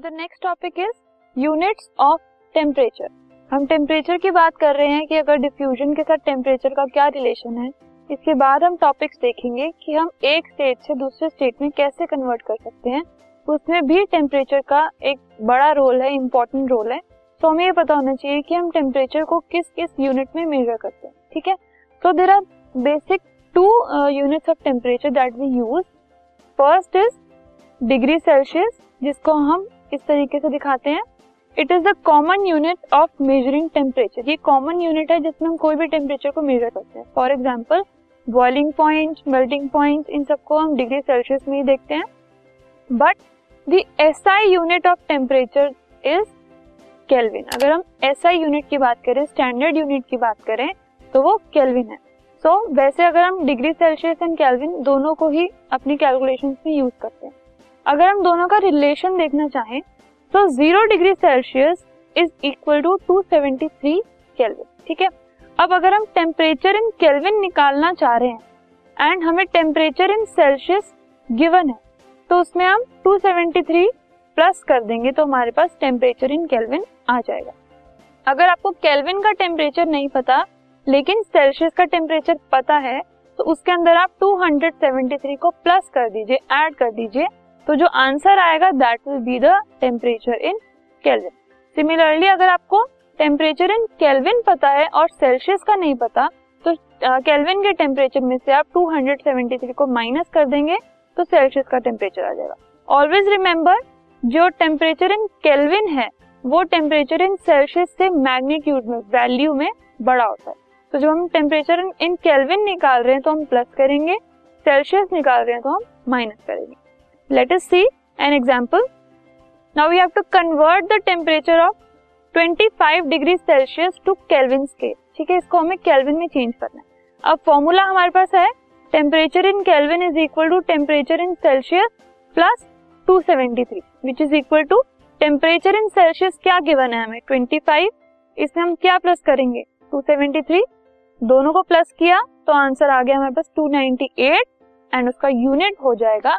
Now the next topic is units of temperature. हम temperature की बात कर रहे हैं कि अगर डिफ्यूजन के साथ टेम्परेचर का क्या रिलेशन है। इसके बाद हम टॉपिक्स देखेंगे कि हम एक स्टेट से दूसरे स्टेट में कैसे कन्वर्ट कर सकते हैं, उसमें भी टेम्परेचर का एक बड़ा रोल है, इम्पोर्टेंट रोल है। तो हमें ये पता होना चाहिए कि हम टेम्परेचर को किस किस यूनिट में मेजर करते हैं, ठीक है। So there are basic two units of temperature that we use. First is degree Celsius, जिसको हम इस तरीके से दिखाते हैं। It is the common unit of measuring temperature. ये कॉमन यूनिट है जिसमें हम कोई भी टेम्परेचर को मेजर करते हैं। For example boiling point, melting point, इन सबको हम डिग्री सेल्सियस में ही देखते हैं। But the SI unit of temperature is kelvin. अगर हम एसआई यूनिट की बात करें, स्टैंडर्ड यूनिट की बात करें, तो वो केल्विन है। सो वैसे अगर हम डिग्री सेल्सियस एंड केल्विन दोनों को ही अपनी कैलकुलेशंस में यूज करते हैं। अगर हम दोनों का रिलेशन देखना चाहें तो 0 degree Celsius is equal to 273 kelvin, ठीक है। अब अगर हम टेम्परेचर इन केल्विन निकालना चाह रहे हैं एंड हमें टेम्परेचर इन सेल्सियस गिवन है, तो उसमें हम 273 प्लस कर देंगे तो हमारे पास टेम्परेचर इन केल्विन आ जाएगा। अगर आपको केल्विन का टेम्परेचर नहीं पता लेकिन सेल्सियस का टेम्परेचर पता है, तो उसके अंदर आप 273 को प्लस कर दीजिए, ऐड कर दीजिए, तो जो आंसर आएगा that will be the temperature in kelvin. Similarly अगर आपको टेम्परेचर इन केल्विन पता है और सेल्सियस का नहीं पता, तो केल्विन के टेम्परेचर में से आप 273 को माइनस कर देंगे तो सेल्सियस का टेम्परेचर आ जाएगा। ऑलवेज रिमेम्बर, जो टेम्परेचर इन केल्विन है वो टेम्परेचर इन सेल्सियस से मैग्नीट्यूड में, वैल्यू में बड़ा होता है। तो जब हम टेम्परेचर इन केल्विन निकाल रहे हैं तो हम प्लस करेंगे, सेल्सियस निकाल रहे हैं तो हम माइनस करेंगे। Let us see an example. Now we have to convert the temperature of 25 degree Celsius to Kelvin scale, ठीक है। इसको हमें केल्विन में चेंज करना है। अब फॉर्मूला हमारे पास है temperature in Kelvin is equal to temperature in Celsius plus 273 which is equal to temperature in Celsius क्या गिवन है हमें 25, इसमें हम क्या प्लस करेंगे 273, दोनों को प्लस किया तो आंसर आ गया हमारे पास 298 एंड उसका यूनिट हो जाएगा